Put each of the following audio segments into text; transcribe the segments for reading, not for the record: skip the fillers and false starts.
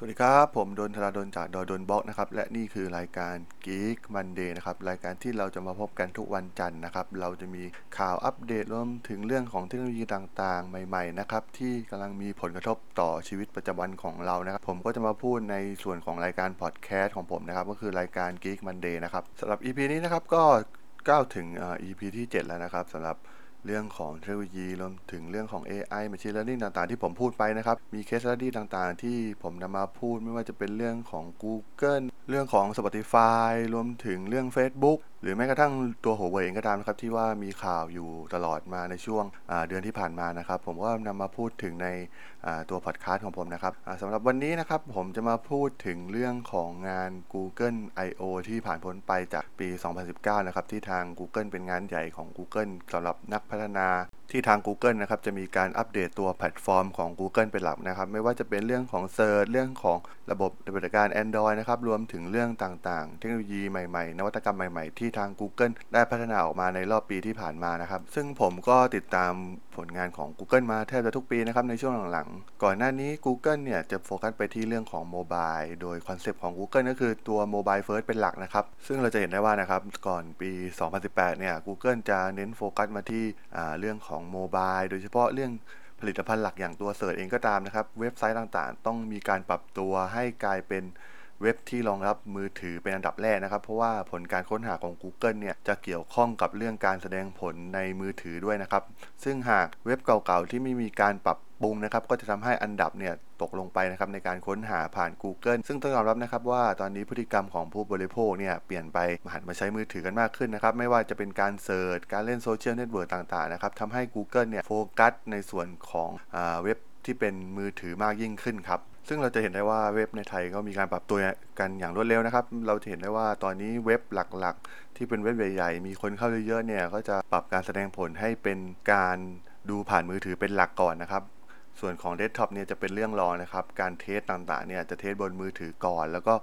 สวัสดีครับผมดนธราดลจากดนบล็อกนะครับและนี่คือรายการ Geek Monday นะครับรายการที่เราจะมาพบกันทุกวันจันทร์นะครับเราจะมีข่าวอัปเดตรวมถึงเรื่องของเทคโนโลยีต่างๆใหม่ๆนะครับที่กำลังมีผลกระทบต่อชีวิตประจำวันของเรานะครับผมก็จะมาพูดในส่วนของรายการ Podcast ของผมนะครับก็คือรายการ Geek Monday นะครับสำหรับ EP นี้นะครับก็ก้าวถึงEP ที่ 7 แล้วนะครับสำหรับเรื่องของเทคโนโลยีรวมถึงเรื่องของ AI Machine Learning ต่างๆที่ผมพูดไปนะครับมีเคสสตั๊ดดี้ต่างๆที่ผมนำมาพูดไม่ว่าจะเป็นเรื่องของ Google เรื่องของ Spotify รวมถึงเรื่อง Facebook หรือแม้กระทั่งตัว Huawei เองก็ตามนะครับที่ว่ามีข่าวอยู่ตลอดมาในช่วงเดือนที่ผ่านมานะครับผมก็นำมาพูดถึงในตัวพอดคาสต์ของผมนะครับสำหรับวันนี้นะครับผมจะมาพูดถึงเรื่องของงาน Google IO ที่ผ่านพ้นไปจากปี 2019 นะครับที่ทาง Google เป็นงานใหญ่ของ Google สำหรับนักพัฒนาที่ทาง Google นะครับจะมีการอัปเดตตัวแพลตฟอร์มของ Google เป็นหลักนะครับไม่ว่าจะเป็นเรื่องของ Search เรื่องของระบบปฏิบัติการ Android นะครับรวมถึงเรื่องต่างๆเทคโนโลยีใหม่ๆนวัตกรรมใหม่ๆที่ทาง Google ได้พัฒนาออกมาในรอบปีที่ผ่านมานะครับซึ่งผมก็ติดตามผลงานของ Google มาแทบจะทุกปีนะครับในช่วงหลังๆก่อนหน้านี้ Google เนี่ยจะโฟกัสไปที่เรื่องของโมบายโดยคอนเซปต์ของ Google ก็คือตัว Mobile First เป็นหลักนะครับซึ่งเราจะเห็นได้ว่านะครับก่อนปี 2018 เนี่ย Google จะเน้นโฟกัสมาที่เรื่องของโมบายโดยเฉพาะเรื่องผลิตภัณฑ์หลักอย่างตัว Search เองก็ตามนะครับเว็บไซต์ต่างๆต้องมีการปรับตัวให้กลายเป็นเว็บที่รองรับมือถือเป็นอันดับแรกนะครับเพราะว่าผลการค้นหาของ Google เนี่ยจะเกี่ยวข้องกับเรื่องการแสดงผลในมือถือด้วยนะครับซึ่งหากเว็บเก่าๆที่ไม่มีการปรับปรุงนะครับก็จะทำให้อันดับเนี่ยตกลงไปนะครับในการค้นหาผ่าน Google ซึ่งต้องยอมรับนะครับว่าตอนนี้พฤติกรรมของผู้บริโภคเนี่ยเปลี่ยนไปหันมาใช้มือถือกันมากขึ้นนะครับไม่ว่าจะเป็นการเสิร์ชการเล่นโซเชียลเน็ตเวิร์คต่างๆนะครับทำให้ Google เนี่ยโฟกัสในส่วนของเว็บที่เป็นมือถือมากยิ่งขึ้นครับซึ่งเราจะเห็นได้ว่าเว็บในไทยก็มีการปรับตัวกันอย่างรวดเร็วนะครับเราจะเห็นได้ว่าตอนนี้เว็บหลักๆที่เป็นเว็บใหญ่ๆมีคนเข้าเยอะๆเนี่ยก็จะปรับการแสดงผลให้เป็นการดูผ่านมือถือเป็นหลักก่อนนะครับส่วนของเดสก์ท็อปเนี่ยจะเป็นเรื่องรองนะครับการเทสต่างๆเนี่ยจะเทสบนมือถือก่อนแล้วก็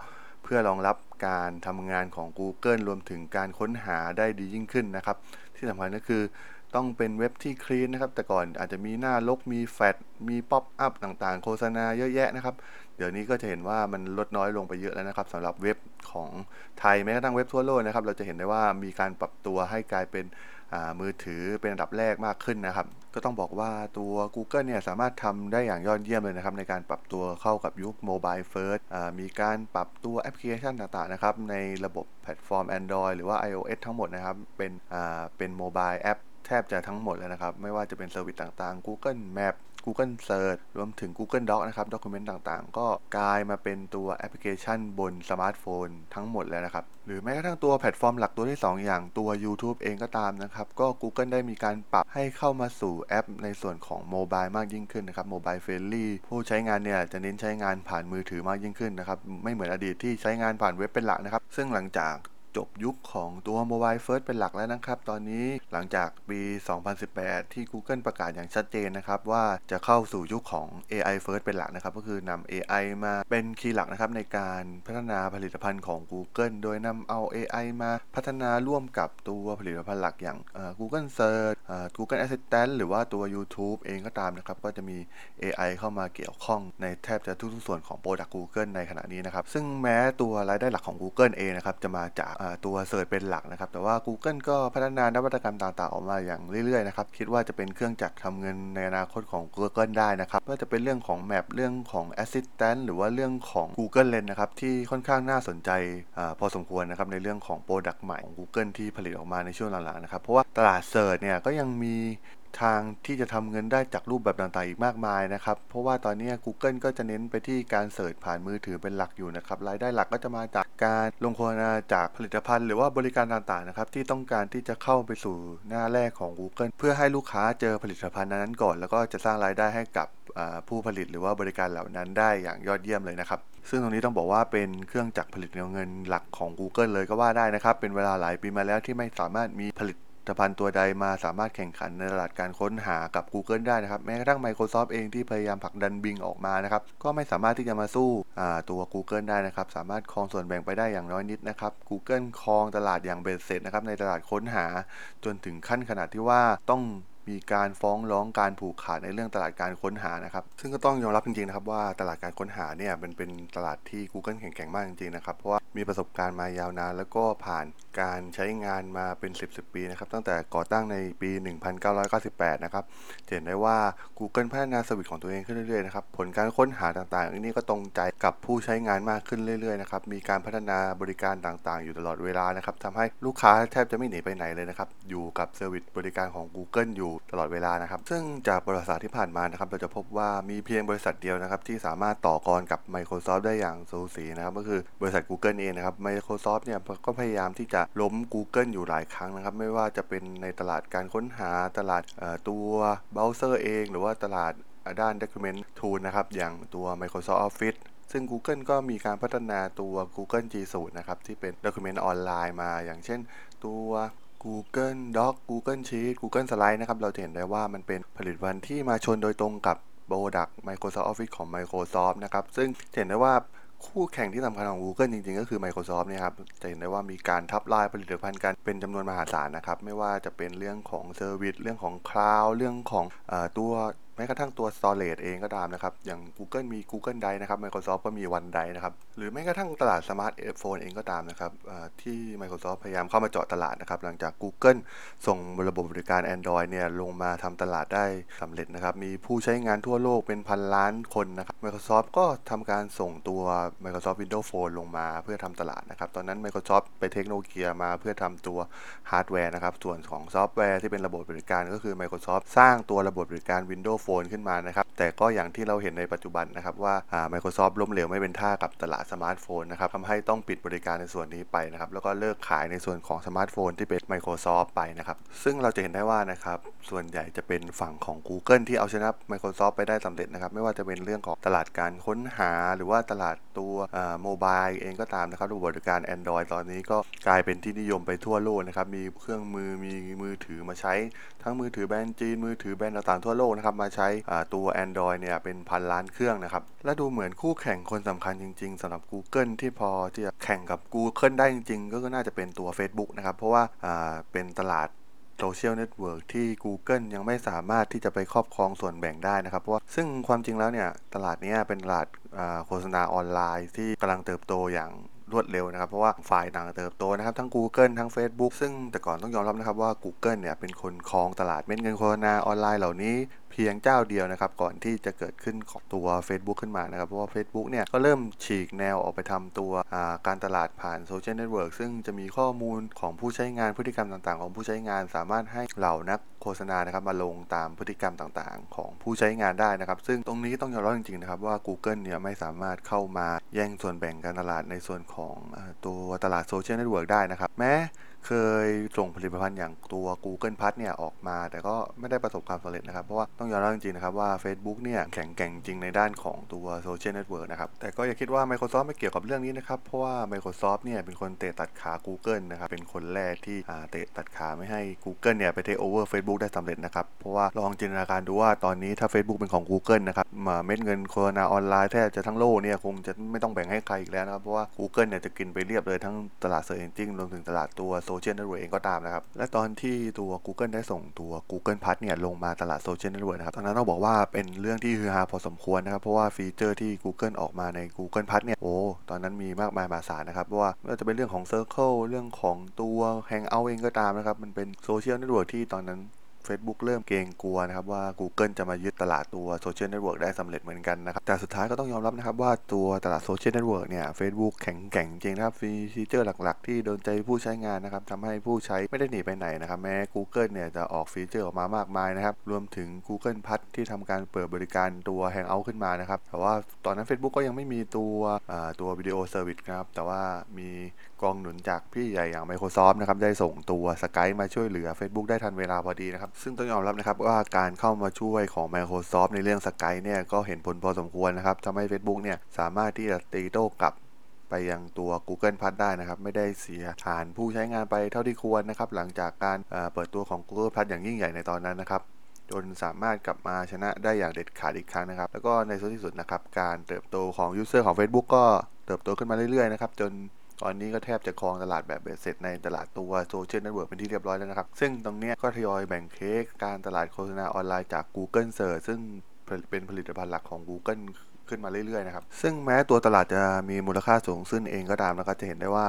เพื่อรองรับการทำงานของ Google รวมถึงการค้นหาได้ดียิ่งขึ้นนะครับที่สำคัญก็คือต้องเป็นเว็บที่คลีนนะครับแต่ก่อนอาจจะมีหน้าลกมีแฟลชมีป๊อปอัพต่างๆโฆษณาเยอะแยะนะครับเดี๋ยวนี้ก็จะเห็นว่ามันลดน้อยลงไปเยอะแล้วนะครับสำหรับเว็บของไทยแม้กระทั่งเว็บทั่วโลกนะครับเราจะเห็นได้ว่ามีการปรับตัวให้กลายเป็นมือถือเป็นอันดับแรกมากขึ้นนะครับก็ต้องบอกว่าตัว Google เนี่ยสามารถทำได้อย่างยอดเยี่ยมเลยนะครับในการปรับตัวเข้ากับยุค Mobile First มีการปรับตัวแอปพลิเคชันต่างๆนะครับในระบบแพลตฟอร์ม Android หรือว่า iOS ทั้งหมดนะครับเป็น Mobile Appแทบจะทั้งหมดแล้วนะครับไม่ว่าจะเป็นเซอร์วิสต่างๆ Google Map Google Search รวมถึง Google Docs นะครับ Document ต่างๆก็กลายมาเป็นตัวแอปพลิเคชันบนสมาร์ทโฟนทั้งหมดแล้วนะครับหรือแม้กระทั่งตัวแพลตฟอร์มหลักตัวที่2อย่างตัว YouTube เองก็ตามนะครับก็ Google ได้มีการปรับให้เข้ามาสู่แอปในส่วนของโมบายมากยิ่งขึ้นนะครับโมบายเฟรนลี่ผู้ใช้งานเนี่ยจะเน้นใช้งานผ่านมือถือมากยิ่งขึ้นนะครับไม่เหมือนอดีตที่ใช้งานผ่านเว็บเป็นหลักนะครับซึ่งหลังจากจบยุคของตัว Mobile First เป็นหลักแล้วนะครับตอนนี้หลังจากปี 2018 ที่ Google ประกาศอย่างชัดเจนนะครับว่าจะเข้าสู่ยุคของ AI First เป็นหลักนะครับก็คือนำ AI มาเป็นคีย์หลักนะครับในการพัฒนาผลิตภัณฑ์ของ Google โดยนำเอา AI มาพัฒนาร่วมกับตัวผลิตภัณฑ์หลักอย่างGoogle Search Google Assistant หรือว่าตัว YouTube เองก็ตามนะครับก็จะมี AI เข้ามาเกี่ยวข้องในแทบจะทุกส่วนของ Product Google ในขณะนี้นะครับซึ่งแม้ตัวรายได้หลักของ Google เองนะครับจะมาจากตัวเสิร์ชเป็นหลักนะครับแต่ว่า Google ก็พัฒนานวัตกรรมต่างๆออกมาอย่างเรื่อยๆนะครับคิดว่าจะเป็นเครื่องจักรทำเงินในอนาคตของ Google ได้นะครับว่าจะเป็นเรื่องของ Map เรื่องของ Assistant หรือว่าเรื่องของ Google Lens นะครับที่ค่อนข้างน่าสนใจพอสมควรนะครับในเรื่องของ Product ใหม่ของ Google ที่ผลิตออกมาในช่วงหลังๆนะครับเพราะว่าตลาดเสิร์ชเนี่ยก็ยังมีทางที่จะทำเงินได้จากรูปแบบต่างๆอีกมากมายนะครับเพราะว่าตอนนี้ Google ก็จะเน้นไปที่การเสิร์ชผ่านมือถือเป็นหลักอยู่นะครับรายได้หลักก็จะมาจากการลงโฆษณาจากผลิตภัณฑ์หรือว่าบริการต่างๆนะครับที่ต้องการที่จะเข้าไปสู่หน้าแรกของ Google เพื่อให้ลูกค้าเจอผลิตภัณฑ์นั้นก่อนแล้วก็จะสร้างรายได้ให้กับผู้ผลิตหรือว่าบริการเหล่านั้นได้อย่างยอดเยี่ยมเลยนะครับซึ่งตรงนี้ต้องบอกว่าเป็นเครื่องจักรผลิตเงินหลักของ Google เลยก็ว่าได้นะครับเป็นเวลาหลายปีมาแล้วที่ไม่สามารถมีผลิต ผลิตภัณฑ์ตัวใดมาสามารถแข่งขันในตลาดการค้นหากับ Google ได้นะครับแม้กระทั่ง Microsoft เองที่พยายามผลักดัน Bing ออกมานะครับก็ไม่สามารถที่จะมาสู้ตัว Google ได้นะครับสามารถครองส่วนแบ่งไปได้อย่างน้อยนิดนะครับ Google ครองตลาดอย่างเบ็ดเสร็จนะครับในตลาดค้นหาจนถึงขั้นขนาดที่ว่าต้องมีการฟ้องร้องการผูกขาดในเรื่องตลาดการค้นหานะครับซึ่งก็ต้องยอมรับจริงๆนะครับว่าตลาดการค้นหาเนี่ยมันเป็นตลาดที่ Google แข็งๆมากจริงๆนะครับเพราะว่ามีประสบการณ์มายาวนานแล้วก็ผ่านการใช้งานมาเป็น10ปีนะครับตั้งแต่ก่อตั้งในปี1998นะครับเห็นได้ว่า Google พัฒนาเซอร์วิสของตัวเองขึ้นเรื่อยๆนะครับผลการค้นหาต่างๆนี่ก็ตรงใจกับผู้ใช้งานมากขึ้นเรื่อยๆนะครับมีการพัฒนาบริการต่างๆอยู่ตลอดเวลานะครับทำให้ลูกค้าแทบจะไม่หนีไปไหนเลยนะครับอยู่กับเซอร์วิสบริการของ Google อยู่ตลอดเวลานะครับซึ่งจากประวัติศาสตร์ที่ผ่านมานะครับเราจะพบว่ามีเพียงบริษัทเดียวนะครับที่สามารถต่อกรกับ Microsoft ได้อย่างสูสีนะครับก็คือบริษัท Google เองนะครับ Microsoft เนี่ยก็พยายามที่จะล้ม Google อยู่หลายครั้งนะครับไม่ว่าจะเป็นในตลาดการค้นหาตลาดตัวเบราว์เซอร์เองหรือว่าตลาดด้าน Document Tool นะครับอย่างตัว Microsoft Officeซึ่ง Google ก็มีการพัฒนาตัว Google G Suite นะครับที่เป็น Document ออนไลน์มาอย่างเช่นตัว Google Docs Google Sheets Google Slide นะครับเราเห็นได้ว่ามันเป็นผลิตภัณฑ์ที่มาชนโดยตรงกับ Product Microsoft Office ของ Microsoft นะครับซึ่งเห็นได้ว่าคู่แข่งที่สำคัญของ Google จริงๆก็คือ Microsoft เนี่ยครับจะเห็นได้ว่ามีการทับลายผลิตภัณฑ์กันเป็นจำนวนมหาศาลนะครับไม่ว่าจะเป็นเรื่องของ Service เรื่องของ Cloud เรื่องของตัวแม้กระทั่งตัว Storage เองก็ตามนะครับอย่าง Google มี Google Drive นะครับ Microsoft ก็มี OneDrive นะครับหรือแม้กระทั่งตลาด Smart Phone เองก็ตามนะครับที่ Microsoft พยายามเข้ามาเจาะตลาดนะครับหลังจาก Google ส่งระบบบริการ Android เนี่ยลงมาทำตลาดได้สำเร็จนะครับมีผู้ใช้งานทั่วโลกเป็นพันล้านคนนะครับ Microsoft ก็ทำการส่งตัว Microsoft Windows Phone ลงมาเพื่อทำตลาดนะครับตอนนั้น Microsoft ไปเทคโนโลยีมาเพื่อทำตัวฮาร์ดแวร์นะครับส่วนของซอฟต์แวร์ที่เป็นระบบบริการก็คือ Microsoft สร้างตัวระบบบริการ Windows Phone ขึ้นมานะครับแต่ก็อย่างที่เราเห็นในปัจจุบันนะครับว่าMicrosoft ล้มเหลวไม่เป็นท่ากับตลาดสมาร์ทโฟนนะครับทำให้ต้องปิดบริการในส่วนนี้ไปนะครับแล้วก็เลิกขายในส่วนของสมาร์ทโฟนที่เป็น Microsoft ไปนะครับซึ่งเราจะเห็นได้ว่านะครับส่วนใหญ่จะเป็นฝั่งของ Google ที่เอาชนะ Microsoft ไปได้สำเร็จนะครับไม่ว่าจะเป็นเรื่องของตลาดการค้นหาหรือว่าตลาดตัวโมบายเองก็ตามนะครับระบบบริการ Android ตอนนี้ก็กลายเป็นที่นิยมไปทั่วโลกนะครับมีเครื่องมือมีมือถือมาใช้ทั้งมือถือแบรนด์จีนมือถือแบรนด์ต่างๆทั่วโลกนะครับมาใช้ตัว Android เนี่ยเป็นพันล้านเครื่องนะครับและดูเหมือนคู่แข่งคนสำคัญจริงๆสำหรับ Google ที่พอที่จะแข่งกับ Google ได้จริงๆก็น่าจะเป็นตัว Facebook นะครับเพราะว่าเป็นตลาดโซเชียลเน็ตเวิร์คที่ Google ยังไม่สามารถที่จะไปครอบครองส่วนแบ่งได้นะครับเพราะซึ่งความจริงแล้วเนี่ยตลาดนี้เป็นตลาดโฆษณาออนไลน์ที่กำลังเติบโตอย่างรวดเร็วนะครับเพราะว่าฝ่ายต่างเติบโตนะครับทั้ง Google ทั้ง Facebook ซึ่งแต่ก่อนต้องยอมรับนะครับว่า Google เนี่ยเป็นคนครองตลาดเม็ดเงินโฆษณาออนไลน์เหล่านี้เพียงเจ้าเดียวนะครับก่อนที่จะเกิดขึ้นของตัว Facebook ขึ้นมานะครับเพราะว่า Facebook เนี่ยก็เริ่มฉีกแนวออกไปทำตัวการตลาดผ่านโซเชียลเน็ตเวิร์คซึ่งจะมีข้อมูลของผู้ใช้งานพฤติกรรมต่างๆของผู้ใช้งานสามารถให้เหล่านักโฆษณานะครับมาลงตามพฤติกรรมต่างๆของผู้ใช้งานได้นะครับซึ่งตรงนี้ต้องยอมรับจริงๆนะครับว่า Google เนี่ยไม่สามารถเข้ามาแย่งส่วนแบ่งการตลาดในส่วนของตัวตลาดโซเชียลเน็ตเวิร์คได้นะครับแม้เคยส่งผลิตภัณฑ์อย่างตัว Google Plus เนี่ยออกมาแต่ก็ไม่ได้ประสบความสำเร็จนะครับเพราะว่าต้องยอมรับจริงๆนะครับว่า Facebook เนี่ยแข็งแกร่งจริงในด้านของตัวโซเชียลเน็ตเวิร์คนะครับแต่ก็อย่าคิดว่า Microsoft ไม่เกี่ยวกับเรื่องนี้นะครับเพราะว่า Microsoft เนี่ยเป็นคนเตะตัดขา Google นะครับเป็นคนแรกที่เตะตัดขาไม่ให้ Google เนี่ยไป take over Facebook ได้สำเร็จนะครับเพราะว่าลองจินตนาการดูว่าตอนนี้ถ้า Facebook เป็นของ Google นะครับเม็ดเงินโฆษณาออนไลน์แทบจะทั้งโลกเนี่ยคงจะไม่ต้องแบ่งให้ใครอีกแล้วนะครับเพราะว่า Google เนี่ยจะกินไปเรียบเลยทั้งตลาด Search Engine รวมถึงตลาดตัวโซเชียลเน็ตเวิร์คเองก็ตามนะครับและตอนที่ตัว Google ได้ส่งตัว Google Plus เนี่ยลงมาตลาดโซเชียลเน็ตเวิร์คนะครับตอนนั้นต้องบอกว่าเป็นเรื่องที่ฮือฮาพอสมควรนะครับเพราะว่าฟีเจอร์ที่ Google ออกมาใน Google Plus เนี่ยตอนนั้นมีมากมายมหาศาลนะครับเพราะว่าจะเป็นเรื่องของ Circle เรื่องของตัว Hangout เองก็ตามนะครับมันเป็นโซเชียลเน็ตเวิร์คที่ตอนนั้น Facebook เริ่มเกรงกลัวนะครับว่า Google จะมายึดตลาดตัวโซเชียลเน็ตเวิร์คได้สำเร็จเหมือนกันนะครับแต่สุดท้ายก็ต้องยอมรับนะครับว่าตัวตลาดโซเชียลเน็ตเวิร์คเนี่ย Facebook แข็งๆจริงนะครับฟีเจอร์หลักๆที่โดนใจผู้ใช้งานนะครับทำให้ผู้ใช้ไม่ได้หนีไปไหนนะครับแม้ Google เนี่ยจะออกฟีเจอร์ออกมามากมายนะครับรวมถึง Google Plus ที่ทำการเปิดบริการตัว Hangout ขึ้นมานะครับแต่ว่าตอนนั้น Facebook ก็ยังไม่มีตัววิดีโอเซอร์วิสครับแต่ว่ามีกองหนุนจากพี่ใหญ่อย่าง Microsoft นะครับได้ส่งตัว Skype มาช่วยเหลือ Facebook ได้ทันเวลาพอดีนะครับซึ่งต้องยอมรับนะครับว่าการเข้ามาช่วยของ Microsoft ในเรื่อง Skype เนี่ยก็เห็นผลพอสมควรนะครับทำให้ Facebook เนี่ยสามารถที่จะตีโต้กลับ ไปยังตัว Google Plus ได้นะครับไม่ได้เสียฐานผู้ใช้งานไปเท่าที่ควรนะครับหลังจากการเปิดตัวของ Google Plus อย่างยิ่งใหญ่ในตอนนั้นนะครับจนสามารถกลับมาชนะได้อย่างเด็ดขาดอีกครั้งนะครับแล้วก็ในที่สุดนะครับการเติบโตของยูสเซอร์ของ Facebook ก็เติบโตขึ้นมาเรื่อยๆนะครับจนตอนนี้ก็แทบจะครองตลาดแบบเบ็ดเสร็จในตลาดตัวโซเชียลเน็ตเวิร์คเป็นที่เรียบร้อยแล้วนะครับซึ่งตรงนี้ก็ทยอยแบ่งเค้กการตลาดโฆษณาออนไลน์จาก Google Search ซึ่งเป็นผลิตภัณฑ์หลักของ Google ขึ้นมาเรื่อยๆนะครับซึ่งแม้ตัวตลาดจะมีมูลค่าสูงขึ้นเองก็ตามนะครับจะเห็นได้ว่า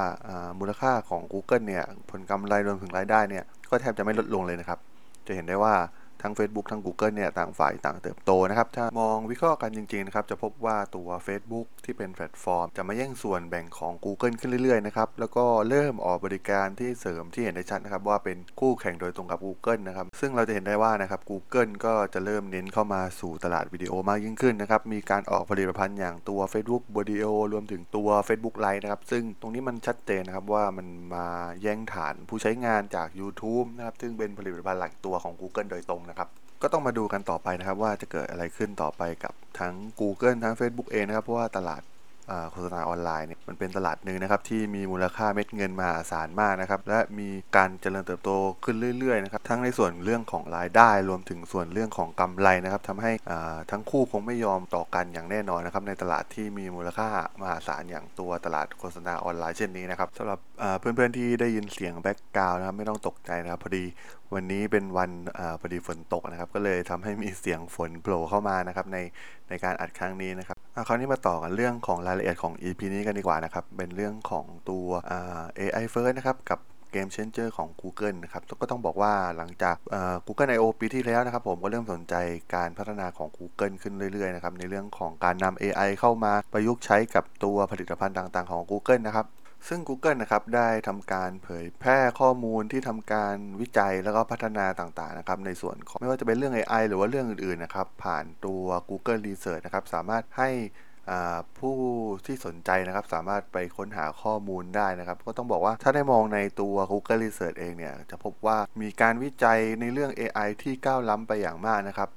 มูลค่าของ Google เนี่ยผลกำไรรวมถึงรายได้เนี่ยก็แทบจะไม่ลดลงเลยนะครับจะเห็นได้ว่าทั้ง Facebook ทั้ง Google เนี่ยต่างฝ่ายต่างเติบโตนะครับถ้ามองวิเคราะห์กันจริงๆนะครับจะพบว่าตัว Facebook ที่เป็นแพลตฟอร์มจะมาแย่งส่วนแบ่งของ Google ขึ้นเรื่อยๆนะครับแล้วก็เริ่มออกบริการที่เสริมที่เห็นได้ชัดนะครับว่าเป็นคู่แข่งโดยตรงกับ Google นะครับซึ่งเราจะเห็นได้ว่านะครับ Google ก็จะเริ่มเน้นเข้ามาสู่ตลาดวิดีโอมากยิ่งขึ้นนะครับมีการออกผลิตภัณฑ์อย่างตัว Facebook Video รวมถึงตัว Facebook Live นะครับซึ่งตรงนี้มันชัดเจนนะครับว่ามันมาแย่งฐานผู้ใช้งานจาก YouTube นะครับซึ่งเป็นผลิตภัณฑ์หลักตัวของ Google โดยตรงก็ต้องมาดูกันต่อไปนะครับว่าจะเกิดอะไรขึ้นต่อไปกับทั้ง Google ทั้ง Facebook เองนะครับเพราะว่าตลาดโฆษณาออนไลน์เนี่ยมันเป็นตลาดนึงนะครับที่มีมูลค่าเม็ดเงินมหาศาลมากนะครับและมีการเจริญเติบโตขึ้นเรื่อยๆนะครับทั้งในส่วนเรื่องของรายได้รวมถึงส่วนเรื่องของกำไรนะครับทำให้ทั้งคู่คงไม่ยอมต่อกันอย่างแน่นอนนะครับในตลาดที่มีมูลค่ามหาศาลอย่างตัวตลาดโฆษณาออนไลน์เช่นนี้นะครับสำหรับเพื่อนๆที่ได้ยินเสียงแบ็คกราวด์นะครับไม่ต้องตกใจนะครับพอดีวันนี้เป็นวันพอดีฝนตกนะครับก็เลยทำให้มีเสียงฝนโผล่เข้ามานะครับในการอัดครั้งนี้นะครับคราวนี้มาต่อกันเรื่องของรายละเอียดของ EP นี้กันดีกว่านะครับเป็นเรื่องของตัว AI First นะครับกับเกม Changer ของ Google นะครับก็ต้องบอกว่าหลังจากGoogle IO ปีที่แล้วนะครับผมก็เริ่มสนใจการพัฒนาของ Google ขึ้นเรื่อยๆนะครับในเรื่องของการนำ AI เข้ามาประยุกต์ใช้กับตัวผลิตภัณฑ์ต่างๆของ Google นะครับซึ่ง Google นะครับได้ทำการเผยแพร่ข้อมูลที่ทำการวิจัยแล้วก็พัฒนาต่างๆนะครับในส่วนของไม่ว่าจะเป็นเรื่อง AI หรือว่าเรื่องอื่นๆนะครับผ่านตัว Google Research นะครับสามารถให้ผู้ที่สนใจนะครับสามารถไปค้นหาข้อมูลได้นะครับก็ต้องบอกว่าถ้าได้มองในตัว Google Research เองเนี่ยจะพบว่ามีการวิจัยในเรื่อง AI ที่ก้าวล้ำไปอย่างมากนะครับ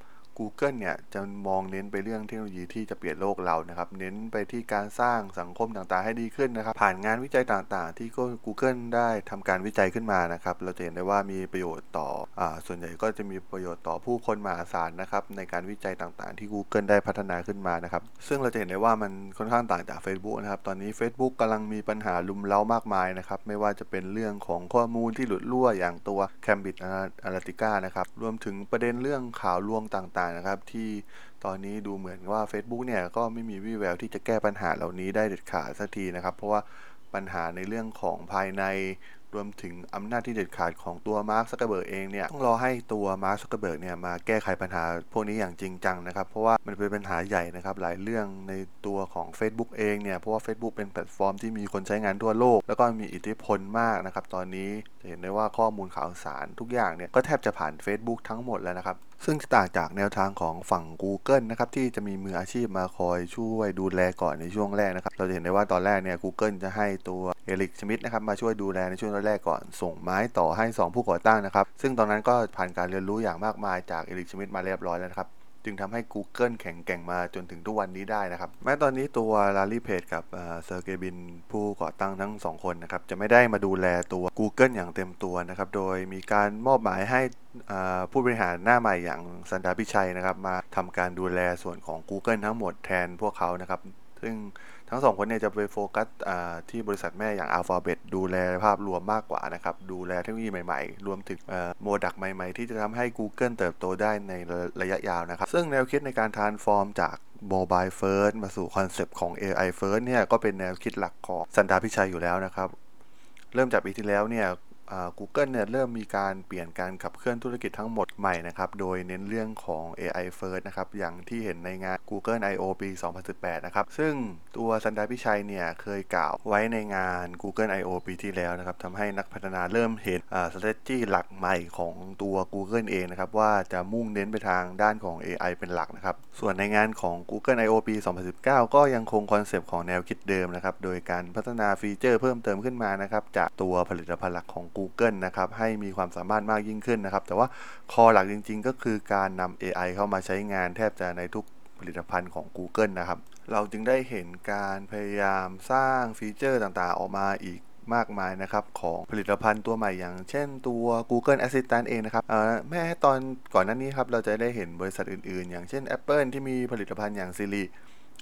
Google เนี่ยจะมองเน้นไปเรื่องเทคโนโลยีที่จะเปลี่ยนโลกเรานะครับเน้นไปที่การสร้างสังคมต่างๆให้ดีขึ้นนะครับผ่านงานวิจัยต่างๆที่ Google ได้ทำการวิจัยขึ้นมานะครับเราจะเห็นได้ว่ามีประโยชน์ต่อส่วนใหญ่ก็จะมีประโยชน์ต่อผู้คนมหาศาลนะครับในการวิจัยต่างๆที่ Google ได้พัฒนาขึ้นมานะครับซึ่งเราจะเห็นได้ว่ามันค่อนข้างต่างจาก Facebook นะครับตอนนี้ Facebook กำลังมีปัญหาลุมเร้ามากมายนะครับไม่ว่าจะเป็นเรื่องของข้อมูลที่หลุดรั่วอย่างตัว Cambridge Analytica นะครับรวมถึงประเด็นเรื่องข่าวลวงต่างๆนะครับที่ตอนนี้ดูเหมือนว่า Facebook เนี่ยก็ไม่มีวี่แววที่จะแก้ปัญหาเหล่านี้ได้เด็ดขาดสักทีนะครับเพราะว่าปัญหาในเรื่องของภายในรวมถึงอำนาจที่เด็ดขาดของตัวมาร์ค ซักเคอร์เบิร์กเองเนี่ยต้องรอให้ตัวมาร์ค ซักเคอร์เบิร์กเนี่ยมาแก้ไขปัญหาพวกนี้อย่างจริงจังนะครับเพราะว่ามันเป็นปัญหาใหญ่นะครับหลายเรื่องในตัวของ Facebook เองเนี่ยเพราะว่า Facebook เป็นแพลตฟอร์มที่มีคนใช้งานทั่วโลกแล้วก็มีอิทธิพลมากนะครับตอนนี้จะเห็นได้ว่าข้อมูลข่าวสารทุกอย่างเนี่ยก็แทบจะผ่าน Facebook ทั้งหมดแล้วนะครับซึ่งต่างจากแนวทางของฝั่ง Google นะครับที่จะมีมืออาชีพมาคอยช่วยดูแลก่อนในช่วงแรกนะครับเราจะเห็นได้ว่าตอนแรกเนี่ย Google จะให้ตัวเอริก ชมิดนะครับมาช่วยดูแลในช่วงแรกก่อนส่งไม้ต่อให้2ผู้ก่อตั้งนะครับซึ่งตอนนั้นก็ผ่านการเรียนรู้อย่างมากมายจากเอริก ชมิดมาเรียบร้อยแล้วนะครับจึงทำให้ Google แข็งแกร่งมาจนถึงทุกวันนี้ได้นะครับแม้ตอนนี้ตัว Larry Page กับSergey Brin ผู้ก่อตั้งทั้ง2คนนะครับจะไม่ได้มาดูแลตัว Google อย่างเต็มตัวนะครับโดยมีการมอบหมายให้ผู้บริหารหน้าใหม่อย่างสันดาพิชัยนะครับมาทำการดูแลส่วนของ Google ทั้งหมดแทนพวกเขานะครับซึ่งทั้งสองคนเนี่ยจะไปโฟกัสที่บริษัทแม่อย่าง Alphabet ดูแลภาพรวมมากกว่านะครับดูแลเทคโนโลยีใหม่ๆรวมถึงโมดักใหม่ๆที่จะทำให้ Google เติบโตได้ในระยะยาวนะครับซึ่งแนวคิดในการ transform จาก Mobile First มาสู่คอนเซปต์ของ AI First เนี่ยก็เป็นแนวคิดหลักของสันดาพิชัยอยู่แล้วนะครับเริ่มจากปีที่แล้วเนี่ยGoogle เนี่ยเริ่มมีการเปลี่ยนการขับเคลื่อนธุรกิจทั้งหมดใหม่นะครับโดยเน้นเรื่องของ AI First นะครับอย่างที่เห็นในงาน Google IO ปี 2018 นะครับซึ่งตัวสันดาพิชัยเนี่ยเคยกล่าวไว้ในงาน Google IO ปีที่แล้วนะครับทำให้นักพัฒนาเริ่มเห็นstrategy หลักใหม่ของตัว Google เองนะครับว่าจะมุ่งเน้นไปทางด้านของ AI เป็นหลักนะครับส่วนในงานของ Google IO ปี 2019 ก็ยังคงคอนเซปต์ของแนวคิดเดิมนะครับโดยการพัฒนาฟีเจอร์เพิ่มเติมขึ้นมานะครับจากตัวผลิตภัณฑ์หลักของGoogle นะครับให้มีความสามารถมากยิ่งขึ้นนะครับแต่ว่าคอหลักจริงๆก็คือการนำ AI เข้ามาใช้งานแทบจะในทุกผลิตภัณฑ์ของ Google นะครับ เราจึงได้เห็นการพยายามสร้างฟีเจอร์ต่างๆออกมาอีกมากมายนะครับของผลิตภัณฑ์ตัวใหม่อย่างเช่นตัว Google Assistant เองนะครับแม้ตอนก่อนหน้านี้ครับเราจะได้เห็นบริษัทอื่นๆอย่างเช่น Apple ที่มีผลิตภัณฑ์อย่าง Siri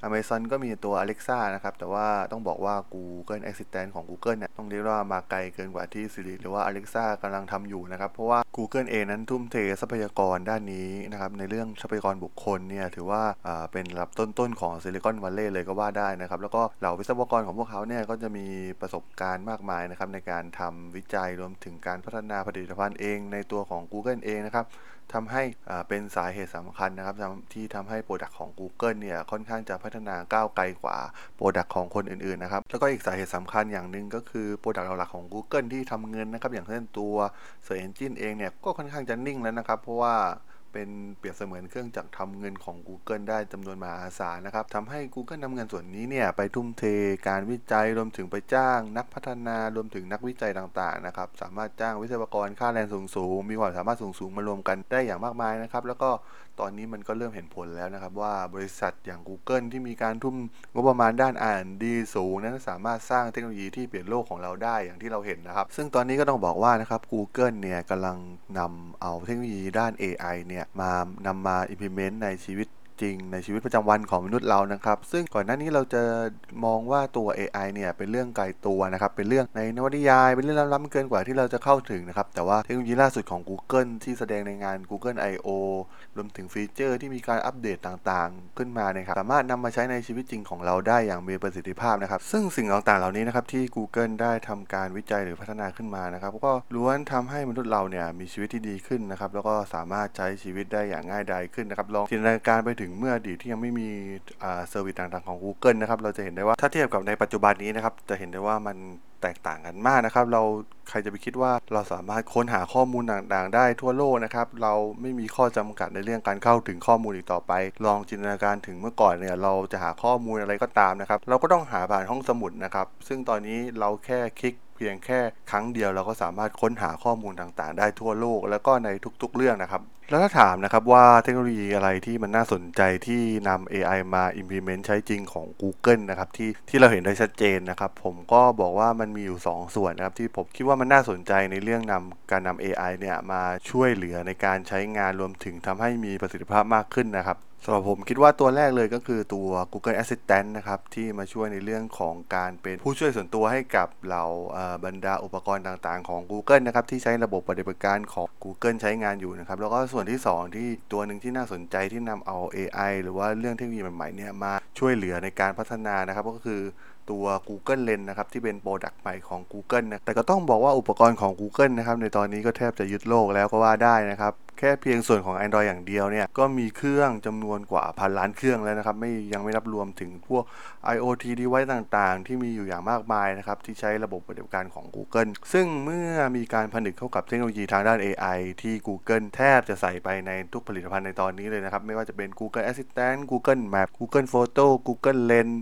Amazon ก็มีตัว Alexa นะครับแต่ว่าต้องบอกว่า Google Assistant ของ Google เนี่ยต้องเรียกว่ามาไกลเกินกว่าที่ Siri หรือว่า Alexa กำลังทำอยู่นะครับเพราะว่า Google เองนั้นทุ่มเททรัพยากรด้านนี้นะครับในเรื่องทรัพยากรบุคคลเนี่ยถือว่าเป็นระดับต้นๆของ Silicon Valley เลยก็ว่าได้นะครับแล้วก็เหล่าวิศวกรของพวกเขาเนี่ยก็จะมีประสบการณ์มากมายนะครับในการทำวิจัยรวมถึงการพัฒนาผลิตภัณฑ์เองในตัวของ Google เองนะครับทำให้เป็นสาเหตุสำคัญนะครับที่ทำให้โปรดักต์ของ Google เนี่ยค่อนข้างจะพัฒนาก้าวไกลกว่าโปรดักต์ของคนอื่นๆนะครับแล้วก็อีกสาเหตุสำคัญอย่างหนึ่งก็คือโปรดักต์หลักของ Google ที่ทำเงินนะครับอย่างเช่นตัว Search Engine เองเนี่ยก็ค่อนข้างจะนิ่งแล้วนะครับเพราะว่าเป็นเปรียบเสมือนเครื่องจักรทำเงินของ Google ได้จำนวนมหาศาลนะครับทำให้ Google นำเงินส่วนนี้เนี่ยไปทุ่มเทการวิจัยรวมถึงไปจ้างนักพัฒนารวมถึงนักวิจัยต่างๆนะครับสามารถจ้างวิศวกรค่าแรงสูงๆมีความสามารถสูงๆมารวมกันได้อย่างมากมายนะครับแล้วก็ตอนนี้มันก็เริ่มเห็นผลแล้วนะครับว่าบริษัทอย่าง Google ที่มีการทุ่มงบประมาณด้านR&Dสูงนั้นสามารถสร้างเทคโนโลยีที่เปลี่ยนโลกของเราได้อย่างที่เราเห็นนะครับซึ่งตอนนี้ก็ต้องบอกว่านะครับ Google เนี่ยกำลังนำเอาเทคโนโลยีด้าน AI เนี่ยนำมา implement ในชีวิตจริงในชีวิตประจำวันของมนุษย์เรานะครับซึ่งก่อนหน้านี้เราจะมองว่าตัว AI เนี่ยเป็นเรื่องไกลตัวนะครับเป็นเรื่องในนวนิยายเป็นเรื่องล้ำเกินกว่าที่เราจะเข้าถึงนะครับแต่ว่าเทคโนโลยีล่าสุดของ Google ที่แสดงในงาน Google IO รวมถึงฟีเจอร์ที่มีการอัปเดตต่างๆขึ้นมานะครับสามารถนำมาใช้ในชีวิตจริงของเราได้อย่างมีประสิทธิภาพนะครับซึ่งสิ่งต่างๆเหล่านี้นะครับที่ Google ได้ทำการวิจัยหรือพัฒนาขึ้นมานะครับก็ล้วนทำให้มนุษย์เราเนี่ยมีชีวิตที่ดีขึ้นนะครับแล้วก็สามารถใช้ชีวิตได้อย่างง่ายดายขึ้นนะครับลองจินตนาการไปถึงเมื่ออดีตที่ยังไม่มีเซอร์วิสต่างๆของ Google นะครับเราจะเห็นได้ว่าถ้าเทียบกับในปัจจุบันนี้นะครับจะเห็นได้ว่ามันแตกต่างกันมากนะครับเราใครจะไปคิดว่าเราสามารถค้นหาข้อมูลต่างๆได้ทั่วโลกนะครับเราไม่มีข้อจำกัดในเรื่องการเข้าถึงข้อมูลอีกต่อไปลองจินตนาการถึงเมื่อก่อนเนี่ยเราจะหาข้อมูลอะไรก็ตามนะครับเราก็ต้องหาผ่านห้องสมุดนะครับซึ่งตอนนี้เราแค่คลิกเพียงแค่ครั้งเดียวเราก็สามารถค้นหาข้อมูลต่างๆได้ทั่วโลกแล้วก็ในทุกๆเรื่องนะครับแล้วถ้าถามนะครับว่าเทคโนโลยีอะไรที่มันน่าสนใจที่นำ AI มา implement ใช้จริงของ Google นะครับที่เราเห็นได้ชัดเจนนะครับผมก็บอกว่ามันมีอยู่2ส่วนนะครับที่ผมคิดว่ามันน่าสนใจในเรื่องการนำ AI เนี่ยมาช่วยเหลือในการใช้งานรวมถึงทำให้มีประสิทธิภาพมากขึ้นนะครับสำหรับผมคิดว่าตัวแรกเลยก็คือตัว Google Assistant นะครับที่มาช่วยในเรื่องของการเป็นผู้ช่วยส่วนตัวให้กับเหล่าบรรดาอุปกรณ์ต่างๆของ Google นะครับที่ใช้ระบบปฏิบัติการของ Google ใช้งานอยู่นะครับแล้วก็ส่วนที่2ที่ตัวหนึ่งที่น่าสนใจที่นำเอา AI หรือว่าเรื่องเทคโนโลยีใหม่ๆเนี่ยมาช่วยเหลือในการพัฒนานะครับก็คือตัว Google Lens นะครับที่เป็นโปรดักต์ใหม่ของ Google นะแต่ก็ต้องบอกว่าอุปกรณ์ของ Google นะครับในตอนนี้ก็แทบจะยึดโลกแล้วก็ว่าได้นะครับแค่เพียงส่วนของ Android อย่างเดียวเนี่ยก็มีเครื่องจำนวนกว่าพันล้านเครื่องแล้วนะครับยังไม่นับรวมถึงพวก IoT device ต่างๆที่มีอยู่อย่างมากมายนะครับที่ใช้ระบบปฏิบัติการของ Google ซึ่งเมื่อมีการผนึกเข้ากับเทคโนโลยีทางด้าน AI ที่ Google แทบจะใส่ไปในทุกผลิตภัณฑ์ในตอนนี้เลยนะครับไม่ว่าจะเป็น Google Assistant Google Map Google Photo Google Lens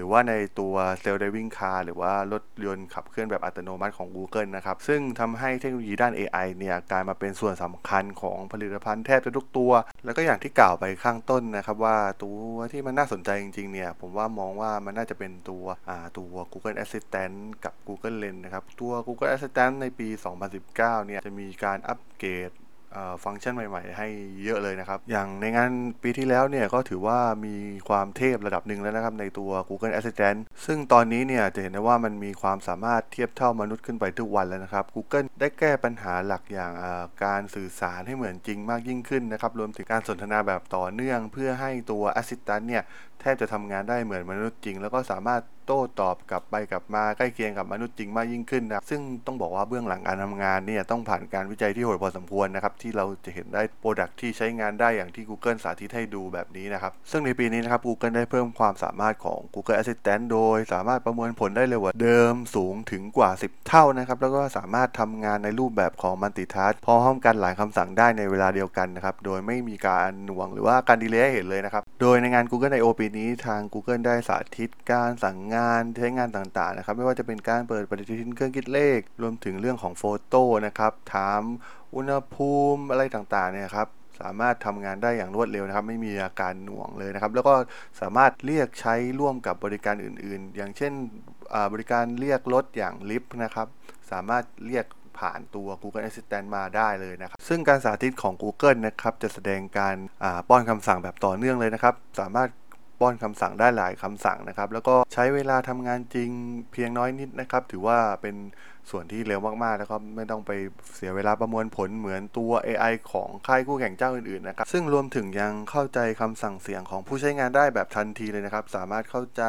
หรือว่าในตัว self-driving car หรือว่ารถยนต์ขับเคลื่อนแบบอัตโนมัติของ Google นะครับซึ่งทำให้เทคโนโลยีด้าน AI เนี่ยกลายมาเป็นส่วนสำคัญของผลิตภัณฑ์แทบจะทุกตัวแล้วก็อย่างที่กล่าวไปข้างต้นนะครับว่าตัวที่มันน่าสนใจจริงๆเนี่ยผมว่ามองว่ามันน่าจะเป็นตัว Google Assistant กับ Google Lens นะครับตัว Google Assistant ในปี 2019 เนี่ยจะมีการอัปเกรดฟังก์ชันใหม่ๆให้เยอะเลยนะครับอย่างในงานปีที่แล้วเนี่ยก็ถือว่ามีความเทพระดับหนึ่งแล้วนะครับในตัว Google Assistant ซึ่งตอนนี้เนี่ยจะเห็นได้ว่ามันมีความสามารถเทียบเท่ามนุษย์ขึ้นไปทุกวันแล้วนะครับ Google ได้แก้ปัญหาหลักอย่างการสื่อสารให้เหมือนจริงมากยิ่งขึ้นนะครับรวมถึงการสนทนาแบบต่อเนื่องเพื่อให้ตัว Assistant เนี่ยแทบจะทำงานได้เหมือนมนุษย์จริงแล้วก็สามารถโต้ตอบกลับไปกลับมาใกล้เคียงกับมนุษย์จริงมากยิ่งขึ้นนะซึ่งต้องบอกว่าเบื้องหลังการทำงานเนี่ยต้องผ่านการวิจัยที่โหดพอสมควรนะครับที่เราจะเห็นได้โปรดักที่ใช้งานได้อย่างที่ Google สาธิตให้ดูแบบนี้นะครับซึ่งในปีนี้นะครับ Google ได้เพิ่มความสามารถของ Google Assistant โดยสามารถประมวลผลได้เร็วกว่าเดิมสูงถึงกว่า10เท่านะครับแล้วก็สามารถทำงานในรูปแบบของ Multitask พร้อมกันหลายคำสั่งได้ในเวลาเดียวกันนะครับโดยไม่มีการหน่วงหรือว่าการดีเลย์ให้เห็นเลยนะครับโดยในงาน Google IO ปีนี้ทาง Google ได้สาธิตการสั่งใช้งานต่างๆนะครับไม่ว่าจะเป็นการเปิดปฏิทินเครื่องคิดเลขรวมถึงเรื่องของโฟโต้นะครับถามอุณหภูมิอะไรต่างๆเนี่ยครับ สามารถทำงานได้อย่างรวดเร็วนะครับไม่มีอาการหน่วงเลยนะครับแล้วก็สามารถเรียกใช้ร่วมกับบริการอื่นๆอย่างเช่นบริการเรียกรถอย่าง Lyft นะครับสามารถเรียกผ่านตัว Google Assistant มาได้เลยนะครับซึ่งการสาธิตของ Google นะครับจะแสดงการป้อนคำสั่งแบบต่อเนื่องเลยนะครับสามารถป้อนคำสั่งได้หลายคำสั่งนะครับแล้วก็ใช้เวลาทำงานจริงเพียงน้อยนิดนะครับถือว่าเป็นส่วนที่เร็วมากๆนะครับไม่ต้องไปเสียเวลาประมวลผลเหมือนตัว AI ของค่ายคู่แข่งเจ้าอื่นๆนะครับซึ่งรวมถึงยังเข้าใจคำสั่งเสียงของผู้ใช้งานได้แบบทันทีเลยนะครับสามารถเข้าใจ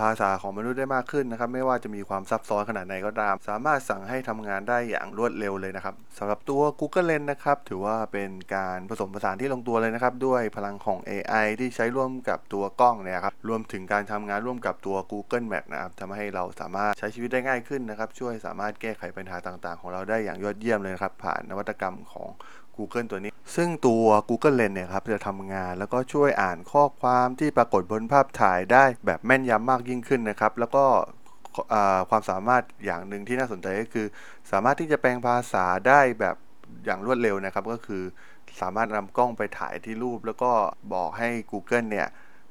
ภาษาของมนุษย์ได้มากขึ้นนะครับไม่ว่าจะมีความซับซ้อนขนาดไหนก็ตามสามารถสั่งให้ทำงานได้อย่างรวดเร็วเลยนะครับสำหรับตัว Google Lens นะครับถือว่าเป็นการผสมผสานที่ลงตัวเลยนะครับด้วยพลังของ AI ที่ใช้ร่วมกับตัวกล้องเนี่ยครับรวมถึงการทำงานร่วมกับตัว Google Map นะครับทำให้เราสามารถใช้ชีวิตได้ง่ายขึ้นนะครับช่วยสามารถแก้ไขปัญหาต่างๆของเราได้อย่างยอดเยี่ยมเลยครับผ่านนวัตกรรมของ Google ตัวนี้ซึ่งตัว Google Lens เนี่ยครับจะทำงานแล้วก็ช่วยอ่านข้อความที่ปรากฏบนภาพถ่ายได้แบบแม่นยำมากยิ่งขึ้นนะครับแล้วก็ความสามารถอย่างนึงที่น่าสนใจก็คือสามารถที่จะแปลงภาษาได้แบบอย่างรวดเร็วนะครับก็คือสามารถนำกล้องไปถ่ายที่รูปแล้วก็บอกให้ Google เนี่ย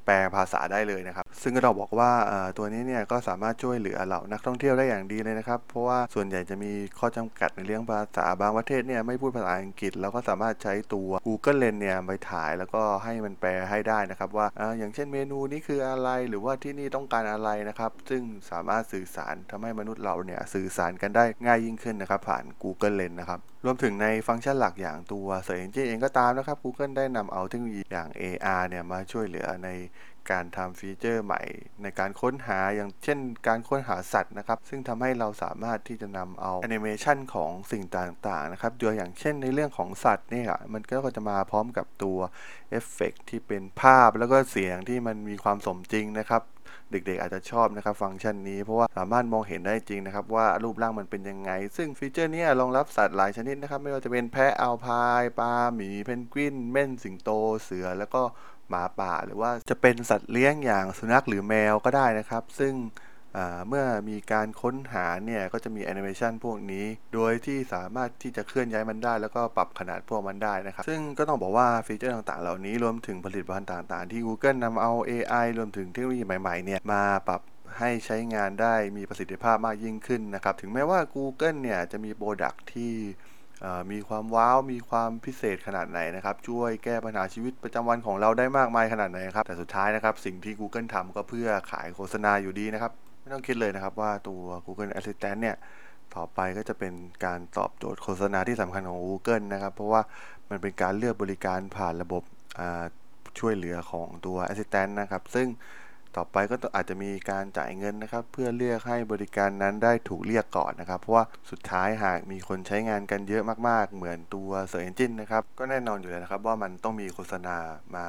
แปลภาษาได้เลยนะครับซึ่งก็ต้องบอกว่าตัวนี้เนี่ยก็สามารถช่วยเหลือเหล่านักท่องเที่ยวได้อย่างดีเลยนะครับเพราะว่าส่วนใหญ่จะมีข้อจำกัดในเรื่องภาษาบางประเทศเนี่ยไม่พูดภาษาอังกฤษเราก็สามารถใช้ตัว Google Lens เนี่ยไปถ่ายแล้วก็ให้มันแปลให้ได้นะครับว่าอย่างเช่นเมนูนี้คืออะไรหรือว่าที่นี่ต้องการอะไรนะครับซึ่งสามารถสื่อสารทำให้มนุษย์เราเนี่ยสื่อสารกันได้ง่ายยิ่งขึ้นนะครับผ่าน Google Lens นะครับรวมถึงในฟังก์ชันหลักอย่างตัว Search Engine เองก็ตามนะครับ Google ได้นำเอาเทคโนโลยีอย่าง AR เนี่ยมาช่วยเหลือในการทำฟีเจอร์ใหม่ในการค้นหาอย่างเช่นการค้นหาสัตว์นะครับซึ่งทำให้เราสามารถที่จะนำเอาแอนิเมชันของสิ่งต่างๆนะครับโดยอย่างเช่นในเรื่องของสัตว์เนี่ยมันก็จะมาพร้อมกับตัวเอฟเฟกต์ที่เป็นภาพแล้วก็เสียงที่มันมีความสมจริงนะครับเด็กๆอาจจะชอบนะครับฟังก์ชันนี้เพราะว่าสามารถมองเห็นได้จริงนะครับว่ารูปร่างมันเป็นยังไงซึ่งฟีเจอร์นี้รองรับสัตว์หลายชนิดนะครับไม่ว่าจะเป็นแพะอัลไพน์ปลาหมีเพนกวินเม่นสิงโตเสือแล้วก็หมาป่าหรือว่าจะเป็นสัตว์เลี้ยงอย่างสุนัขหรือแมวก็ได้นะครับซึ่งเมื่อมีการค้นหาเนี่ยก็จะมีแอนิเมชันพวกนี้โดยที่สามารถที่จะเคลื่อนย้ายมันได้แล้วก็ปรับขนาดพวกมันได้นะครับซึ่งก็ต้องบอกว่าฟีเจอร์ต่างๆเหล่านี้รวมถึงผลิตภัณฑ์ต่างๆที่ Google นำเอา AI รวมถึงเทคโนโลยีใหม่ๆเนี่ยมาปรับให้ใช้งานได้มีประสิทธิภาพมากยิ่งขึ้นนะครับถึงแม้ว่า Google เนี่ยจะมีโปรดักต์ที่มีความว้าวมีความพิเศษขนาดไหนนะครับช่วยแก้ปัญหาชีวิตประจำวันของเราได้มากมายขนาดไหนครับแต่สุดท้ายนะครับสิ่งที่ Google ทำก็เพื่อขายโฆษณาอยู่ดีนะครับไม่ต้องคิดเลยนะครับว่าตัว Google Assistant เนี่ยต่อไปก็จะเป็นการตอบโจทย์โฆษณาที่สำคัญของ Google นะครับเพราะว่ามันเป็นการเลือกบริการผ่านระบบช่วยเหลือของตัว Assistant นะครับซึ่งต่อไปก็อาจจะมีการจ่ายเงินนะครับเพื่อเรียกให้บริการนั้นได้ถูกเรียกก่อนนะครับเพราะว่าสุดท้ายหากมีคนใช้งานกันเยอะมากๆเหมือนตัว Search Engine นะครับก็แน่นอนอยู่แล้วนะครับว่ามันต้องมีโฆษณามา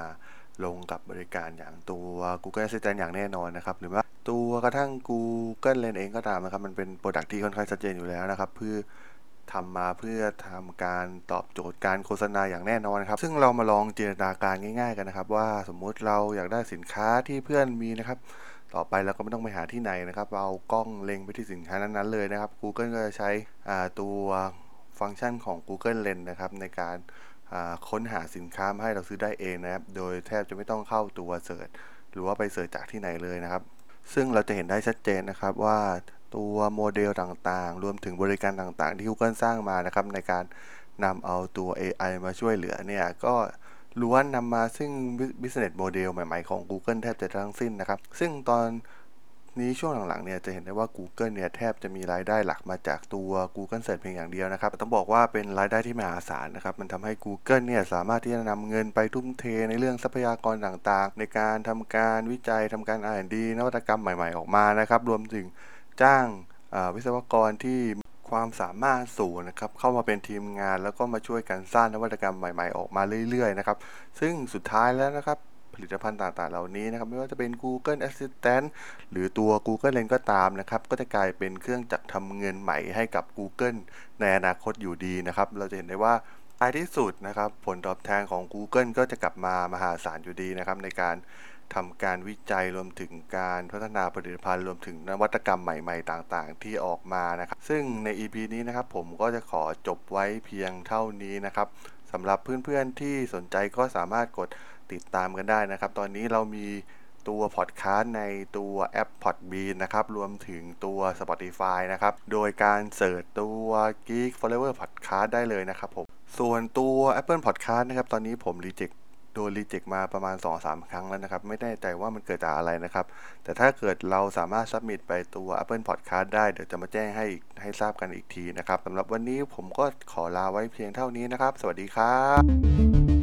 ลงกับบริการอย่างตัว Google Assistant อย่างแน่นอนนะครับหรือว่าตัวกระทั่ง Google Lens เองก็ตามนะครับมันเป็นโปรดักต์ที่ค่อนข้างชัดเจนอยู่แล้วนะครับเพื่อทำมาเพื่อทำการตอบโจทย์การโฆษณาอย่างแน่นอนครับซึ่งเรามาลองจินตนาการง่ายๆกันนะครับว่าสมมุติเราอยากได้สินค้าที่เพื่อนมีนะครับต่อไปเราก็ไม่ต้องไปหาที่ไหนนะครับเอากล้องเล็งไปที่สินค้านั้นๆเลยนะครับ Google ก็จะใช้ตัวฟังก์ชันของ Google Lens นะครับในการค้นหาสินค้ามาให้เราซื้อได้เองนะครับโดยแทบจะไม่ต้องเข้าตัวเสิร์ชหรือว่าไปเสิร์ชจากที่ไหนเลยนะครับซึ่งเราจะเห็นได้ชัดเจนนะครับว่าตัวโมเดลต่างๆรวมถึงบริการต่างๆที่ Google สร้างมานะครับในการนำเอาตัว AI มาช่วยเหลือเนี่ยก็ล้วนนำมาซึ่ง Business Model ใหม่ๆของ Google แทบจะทั้งสิ้นนะครับซึ่งตอนนี้ช่วงหลังๆเนี่ยจะเห็นได้ว่า Google เนี่ยแทบจะมีรายได้หลักมาจากตัว Google Search เพียงอย่างเดียวนะครับต้องบอกว่าเป็นรายได้ที่มหาศาลนะครับมันทำให้ Google เนี่ยสามารถที่จะนำเงินไปทุ่มเทในเรื่องทรัพยากรต่างๆในการทำการวิจัยทำการ R&D นวัตกรรมใหม่ๆออกมานะครับรวมถึงจ้างวิศวกรที่ความสามารถสูงนะครับเข้ามาเป็นทีมงานแล้วก็มาช่วยกันสร้างนวัตกรรมใหม่ๆออกมาเรื่อยๆนะครับซึ่งสุดท้ายแล้วนะครับผลิตภัณฑ์ต่างๆเหล่านี้นะครับไม่ว่าจะเป็น Google Assistant หรือตัว Google Lens ก็ตามนะครับก็จะกลายเป็นเครื่องจักรทำเงินใหม่ให้กับ Google ในอนาคตอยู่ดีนะครับเราจะเห็นได้ว่าในที่สุดนะครับผลตอบแทนของ Google ก็จะกลับมามหาศาลอยู่ดีนะครับในการทำการวิจัยรวมถึงการพัฒนาผลิตภัณฑ์รวมถึงนวัตกรรมใหม่ๆต่างๆที่ออกมานะครับซึ่งใน EP นี้นะครับผมก็จะขอจบไว้เพียงเท่านี้นะครับส สำหรับเพื่อนๆที่สนใจก็สามารถกดติดตามกันได้นะครับตอนนี้เรามีตัว Podcast ในตัวแอป Podbean นะครับรวมถึงตัว Spotify นะครับโดยการเสิร์ชตัว Geek Forever Podcast ได้เลยนะครับผมส่วนตัว Apple Podcast นะครับตอนนี้ผมโดนรีเจ็คมาประมาณ 2-3 ครั้งแล้วนะครับไม่แน่ใจว่ามันเกิดจากอะไรนะครับแต่ถ้าเกิดเราสามารถซับมิตไปตัว Apple Podcast ได้เดี๋ยวจะมาแจ้งให้ทราบกันอีกทีนะครับสำหรับวันนี้ผมก็ขอลาไว้เพียงเท่านี้นะครับสวัสดีครับ